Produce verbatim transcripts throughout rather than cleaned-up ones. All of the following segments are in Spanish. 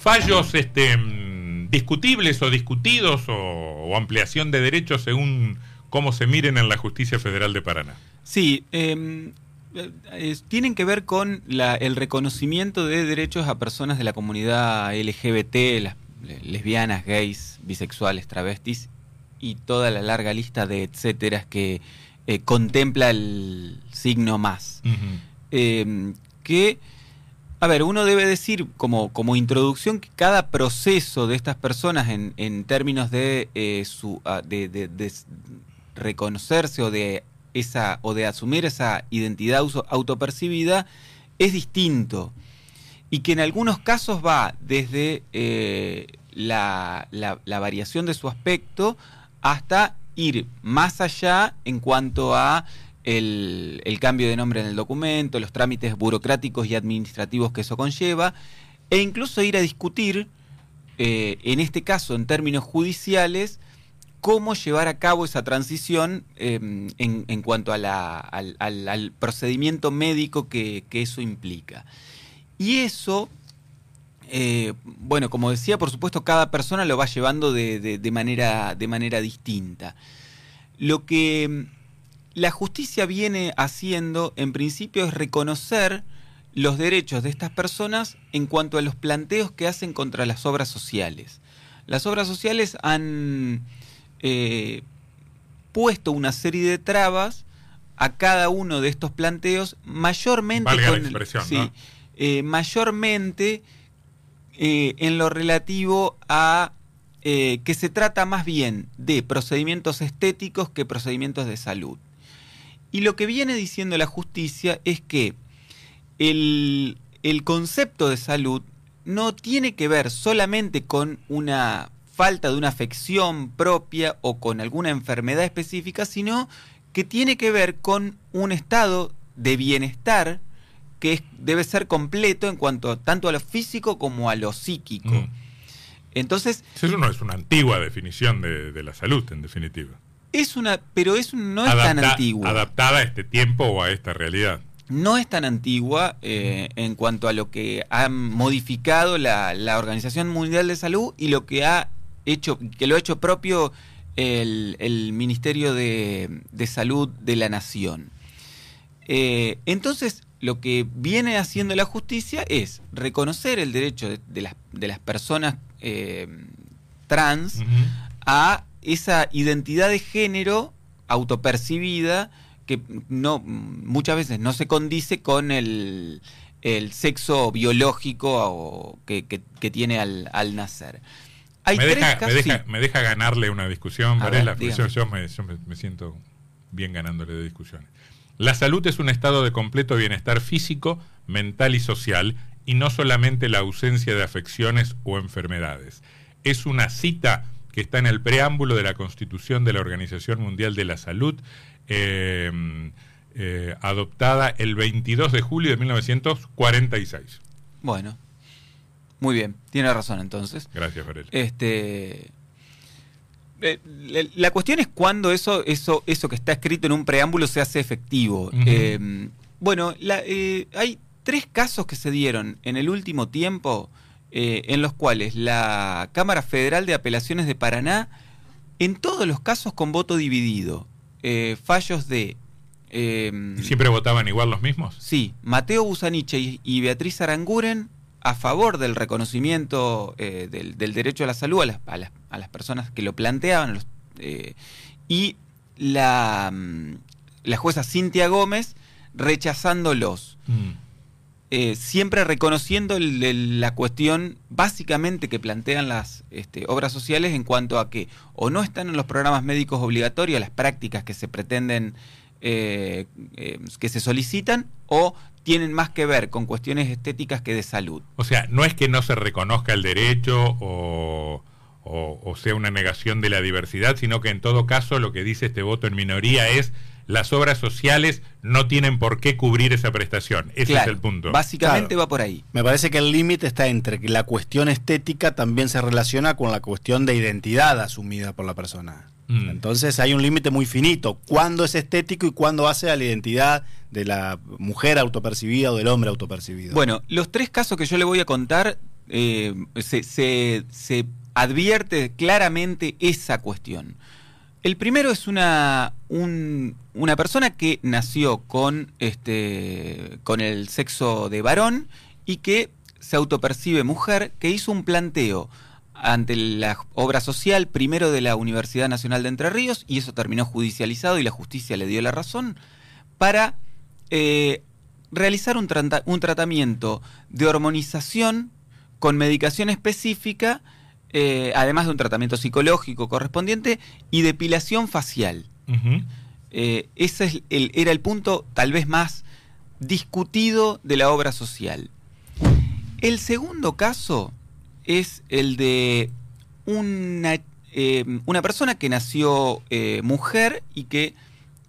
fallos este, discutibles o discutidos o, o ampliación de derechos según cómo se miren en la Justicia Federal de Paraná. Sí, eh, eh, tienen que ver con la, el reconocimiento de derechos a personas de la comunidad L G B T, las lesbianas, gays, bisexuales, travestis y toda la larga lista de etcéteras que eh, contempla el signo más. Uh-huh. eh, que, a ver, uno debe decir como, como introducción que cada proceso de estas personas en, en términos de, eh, su, de, de, de reconocerse o de, esa, o de asumir esa identidad autopercibida es distinto. Y que en algunos casos va desde eh, la, la, la variación de su aspecto hasta ir más allá en cuanto a el, el cambio de nombre en el documento, los trámites burocráticos y administrativos que eso conlleva, e incluso ir a discutir, eh, en este caso en términos judiciales, cómo llevar a cabo esa transición eh, en, en cuanto a la, al, al, al procedimiento médico que, que eso implica. Y eso, eh, bueno, como decía, por supuesto, cada persona lo va llevando de, de, de, manera, de manera distinta. Lo que la justicia viene haciendo, en principio, es reconocer los derechos de estas personas en cuanto a los planteos que hacen contra las obras sociales. Las obras sociales han eh, puesto una serie de trabas a cada uno de estos planteos, mayormente... Valga la expresión, sí, ¿no? Eh, mayormente eh, en lo relativo a eh, que se trata más bien de procedimientos estéticos que procedimientos de salud. Y lo que viene diciendo la justicia es que el, el concepto de salud no tiene que ver solamente con una falta de una afección propia o con alguna enfermedad específica, sino que tiene que ver con un estado de bienestar que es, debe ser completo en cuanto tanto a lo físico como a lo psíquico. Mm. Entonces... Eso no es una antigua definición de, de la salud, en definitiva. Es una... Pero eso no es Adapta, tan antigua. Adaptada a este tiempo o a esta realidad. No es tan antigua eh, mm. en cuanto a lo que ha modificado la, la Organización Mundial de Salud y lo que ha hecho, que lo ha hecho propio el, el Ministerio de, de Salud de la Nación. Eh, entonces... Lo que viene haciendo la justicia es reconocer el derecho de, de, las, de las personas eh, trans uh-huh. a esa identidad de género autopercibida que no, muchas veces no se condice con el, el sexo biológico o que, que, que tiene al, al nacer. Hay me, tres deja, casos, me, deja, sí. me deja ganarle una discusión, Varela. Ver, yo, yo, me, yo me siento bien ganándole de discusiones. La salud es un estado de completo bienestar físico, mental y social, y no solamente la ausencia de afecciones o enfermedades. Es una cita que está en el preámbulo de la Constitución de la Organización Mundial de la Salud, eh, eh, adoptada el veintidós de julio de mil novecientos cuarenta y seis. Bueno, muy bien, tiene razón entonces. Gracias, Varela. Este... La cuestión es cuándo eso, eso, eso que está escrito en un preámbulo se hace efectivo. Uh-huh. Eh, bueno, la, eh, hay tres casos que se dieron en el último tiempo eh, en los cuales la Cámara Federal de Apelaciones de Paraná, en todos los casos con voto dividido, eh, fallos de... Eh, ¿Siempre votaban igual los mismos? Sí, Mateo Busaniche y, y Beatriz Aranguren, a favor del reconocimiento eh, del, del derecho a la salud a las, a las, a las personas que lo planteaban. Los, eh, y la, la jueza Cintia Gómez rechazándolos. Mm. Eh, siempre reconociendo el, el, la cuestión básicamente que plantean las este, obras sociales en cuanto a que o no están en los programas médicos obligatorios las prácticas que se pretenden, eh, eh, que se solicitan, o tienen más que ver con cuestiones estéticas que de salud. O sea, no es que no se reconozca el derecho o, o, o sea una negación de la diversidad, sino que en todo caso lo que dice este voto en minoría es las obras sociales no tienen por qué cubrir esa prestación. Ese claro, es el punto. Básicamente claro. Va por ahí. Me parece que el límite está entre que la cuestión estética también se relaciona con la cuestión de identidad asumida por la persona. Entonces hay un límite muy finito. ¿Cuándo es estético y cuándo hace a la identidad de la mujer autopercibida o del hombre autopercibido? Bueno, los tres casos que yo le voy a contar eh, se, se, se advierte claramente esa cuestión. El primero es una, un, una persona que nació con, este, con el sexo de varón y que se autopercibe mujer, que hizo un planteo ante la obra social, primero de la Universidad Nacional de Entre Ríos, y eso terminó judicializado y la justicia le dio la razón, para eh, realizar un, tra- un tratamiento de hormonización con medicación específica, eh, además de un tratamiento psicológico correspondiente, y depilación facial. Uh-huh. Eh, ese es el, era el punto tal vez más discutido de la obra social. El segundo caso es el de una, eh, una persona que nació eh, mujer y que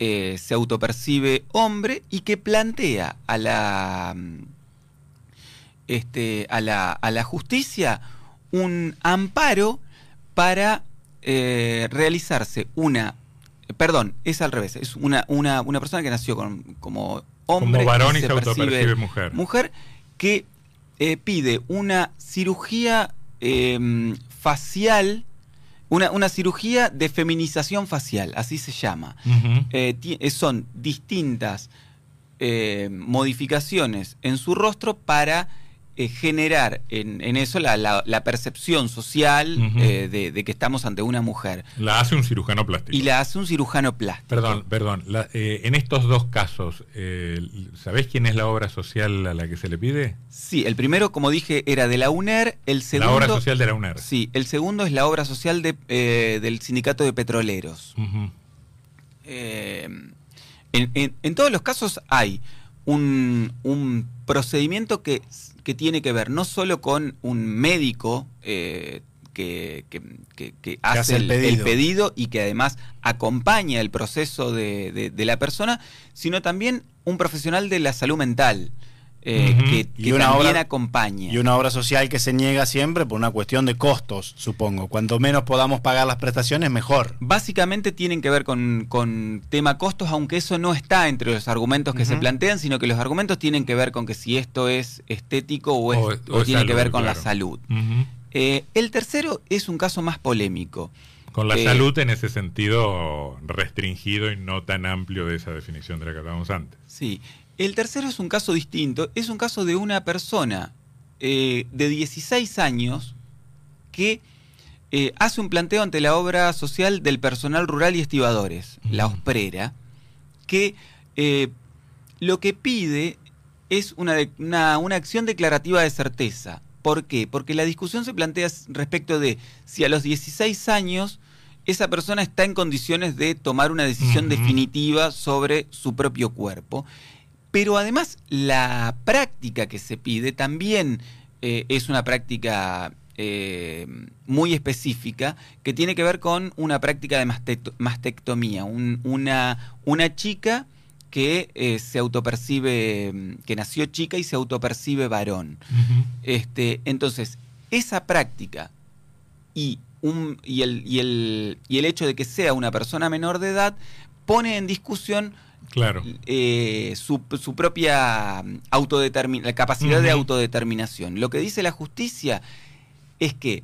eh, se autopercibe hombre y que plantea a la, este, a la, a la justicia un amparo para eh, realizarse una... Perdón, es al revés. Es una, una, una persona que nació con, como hombre... Como varón y se, se autopercibe mujer. Mujer que... Eh, pide una cirugía eh, facial, una, una cirugía de feminización facial, así se llama. Uh-huh. eh, t- son distintas eh, modificaciones en su rostro para eh, generar en, en eso la, la, la percepción social, uh-huh, eh, de, de que estamos ante una mujer. La hace un cirujano plástico. Y la hace un cirujano plástico. Perdón, perdón. La, eh, en estos dos casos, eh, ¿sabés quién es la obra social a la que se le pide? Sí, el primero, como dije, era de la U N E R. El segundo, la obra social de la U N E R. Sí, el segundo es la obra social de, eh, del Sindicato de Petroleros. Uh-huh. Eh, en, en, en todos los casos hay un, un procedimiento que, que tiene que ver no solo con un médico eh, que, que, que, que hace, hace el, el, pedido. el pedido y que además acompaña el proceso de, de, de la persona, sino también un profesional de la salud mental. Eh, uh-huh. que, que también obra, acompaña. Y una obra social que se niega siempre por una cuestión de costos, supongo. Cuanto menos podamos pagar las prestaciones, mejor. Básicamente tienen que ver con, con tema costos, aunque eso no está entre los argumentos que, uh-huh, se plantean, sino que los argumentos tienen que ver con que si esto es estético o, es, o, o, o tiene salud, que ver con, claro, la salud. Uh-huh. Eh, el tercero es un caso más polémico. Con la eh, salud en ese sentido restringido y no tan amplio de esa definición de la que hablábamos antes. Sí. El tercero es un caso distinto, es un caso de una persona eh, de dieciséis años que eh, hace un planteo ante la obra social del personal rural y estibadores, uh-huh, la OSPRERA, que eh, lo que pide es una, de, una, una acción declarativa de certeza. ¿Por qué? Porque la discusión se plantea respecto de si a los dieciséis años esa persona está en condiciones de tomar una decisión, uh-huh, definitiva sobre su propio cuerpo. Pero además la práctica que se pide también eh, es una práctica eh, muy específica que tiene que ver con una práctica de mastecto- mastectomía. Un, una, una chica que eh, se autopercibe, que nació chica y se autopercibe varón. Uh-huh. Este, entonces, esa práctica y, un, y, el, y, el, y el hecho de que sea una persona menor de edad pone en discusión... Claro. Eh, su, su propia autodetermin- la capacidad, uh-huh, de autodeterminación. Lo que dice la justicia es que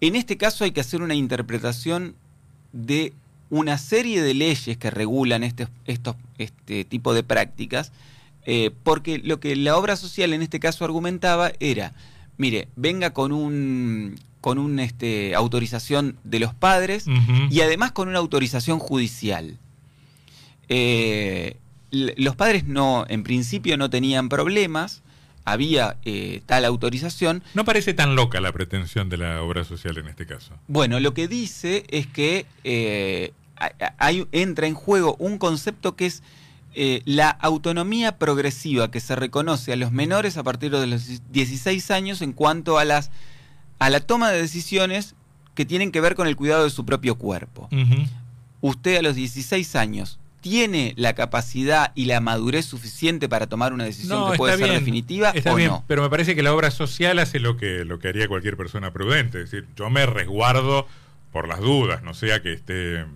en este caso hay que hacer una interpretación de una serie de leyes que regulan este, estos, este tipo de prácticas, eh, porque lo que la obra social en este caso argumentaba era, mire, venga con un... con una este, autorización de los padres, uh-huh, y además con una autorización judicial. Eh, los padres no, en principio no tenían problemas, había eh, tal autorización. No parece tan loca la pretensión de la obra social en este caso. Bueno, lo que dice es que eh, hay, entra en juego un concepto que es eh, la autonomía progresiva que se reconoce a los menores a partir de los dieciséis años en cuanto a las a la toma de decisiones que tienen que ver con el cuidado de su propio cuerpo. Uh-huh. Usted a los dieciséis años ¿tiene la capacidad y la madurez suficiente para tomar una decisión no, que puede ser bien, definitiva está o bien, no? Pero me parece que la obra social hace lo que, lo que haría cualquier persona prudente. Es decir, yo me resguardo por las dudas, no sea que esté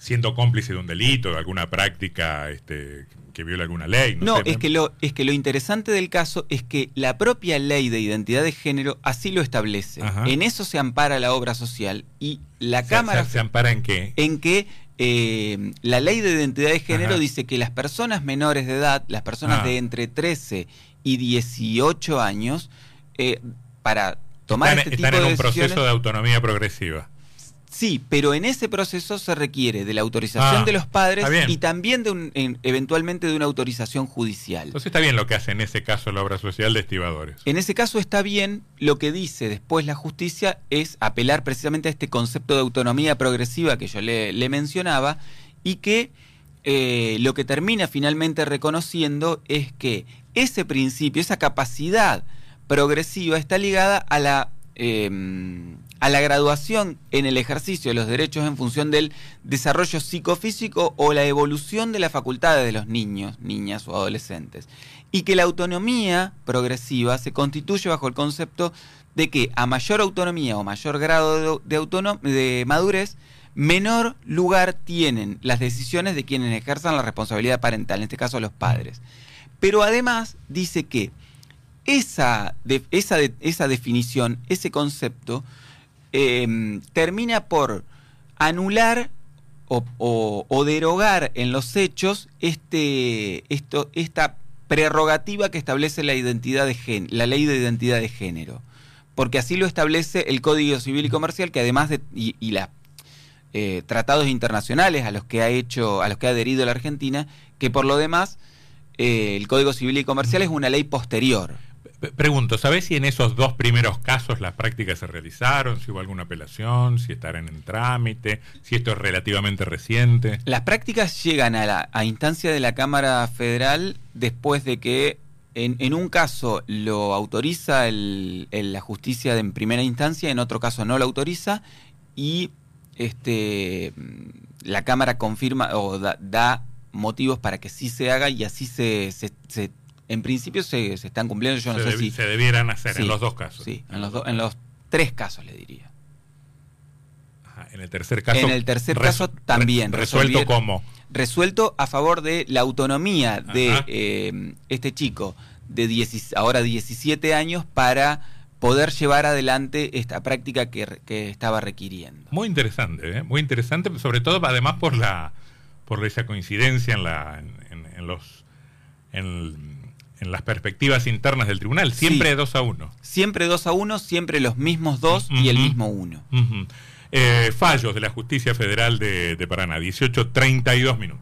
siendo cómplice de un delito, de alguna práctica este, que viola alguna ley. No, no sé, es, que lo, es que lo interesante del caso es que la propia ley de identidad de género así lo establece. Ajá. En eso se ampara la obra social y la se, Cámara... Se, ¿Se ampara en qué? En que eh, la ley de identidad de género, ajá, dice que las personas menores de edad, las personas, ajá, de entre trece y dieciocho años, eh, para tomar están, este tipo están en de un proceso de autonomía progresiva. Sí, pero en ese proceso se requiere de la autorización ah, de los padres y también de un, en, eventualmente de una autorización judicial. Entonces está bien lo que hace en ese caso la obra social de estibadores. En ese caso está bien. Lo que dice después la justicia es apelar precisamente a este concepto de autonomía progresiva que yo le, le mencionaba, y que eh, lo que termina finalmente reconociendo es que ese principio, esa capacidad progresiva está ligada a la... Eh, a la graduación en el ejercicio de los derechos en función del desarrollo psicofísico o la evolución de las facultades de los niños, niñas o adolescentes. Y que la autonomía progresiva se constituye bajo el concepto de que a mayor autonomía o mayor grado de, autonom- de madurez, menor lugar tienen las decisiones de quienes ejerzan la responsabilidad parental, en este caso los padres. Pero además dice que esa, de- esa, de- esa definición, ese concepto, Eh, termina por anular o, o, o derogar en los hechos este, esto, esta prerrogativa que establece la, identidad de gen, la ley de identidad de género, porque así lo establece el Código Civil y Comercial, que además de y, y la, eh, tratados internacionales a los que ha hecho, a los que ha adherido la Argentina, que por lo demás eh, el Código Civil y Comercial es una ley posterior. Pregunto, ¿sabés si en esos dos primeros casos las prácticas se realizaron? ¿Si hubo alguna apelación? ¿Si estarán en trámite? ¿Si esto es relativamente reciente? Las prácticas llegan a la a instancia de la Cámara Federal después de que en, en un caso lo autoriza el, el, la justicia de, en primera instancia, en otro caso no lo autoriza y este la Cámara confirma o da, da motivos para que sí se haga y así se se, se en principio se, se están cumpliendo, yo no sé si... Se debieran hacer en los dos casos. Sí, en los, do, en los tres casos, le diría. Ajá, en el tercer caso... En el tercer caso también. ¿Resuelto cómo? Resuelto a favor de la autonomía de eh, este chico de diez, ahora diecisiete años para poder llevar adelante esta práctica que, que estaba requiriendo. Muy interesante, ¿eh? Muy interesante, sobre todo además por la por esa coincidencia en la en, en los... En el, en las perspectivas internas del tribunal, siempre dos a uno. Siempre dos a uno, siempre los mismos dos uh-huh. y el mismo uno. Uh-huh. eh, fallos de la Justicia Federal de, de Paraná, dieciocho treinta y dos minutos.